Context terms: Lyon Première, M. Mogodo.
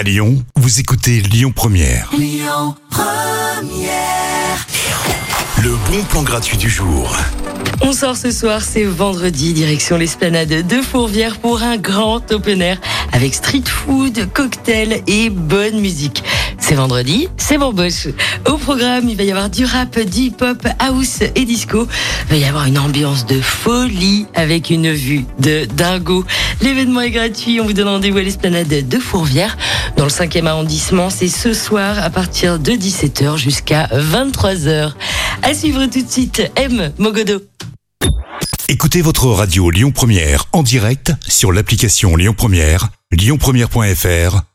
À Lyon, vous écoutez Lyon Première. Lyon Première. Le bon plan gratuit du jour. On sort ce soir, c'est vendredi, direction l'esplanade de Fourvière pour un grand open air avec street food, cocktail et bonne musique. C'est vendredi, c'est Bamboche. Au programme, il va y avoir du rap, du hip-hop, house et disco. Il va y avoir une ambiance de folie avec une vue de dingo. L'événement est gratuit, on vous donne rendez-vous à l'esplanade de Fourvière. Dans le 5e arrondissement, c'est ce soir à partir de 17h jusqu'à 23h. À suivre tout de suite, M. Mogodo. Écoutez votre radio Lyon Première en direct sur l'application Lyon Première, lyonpremière.fr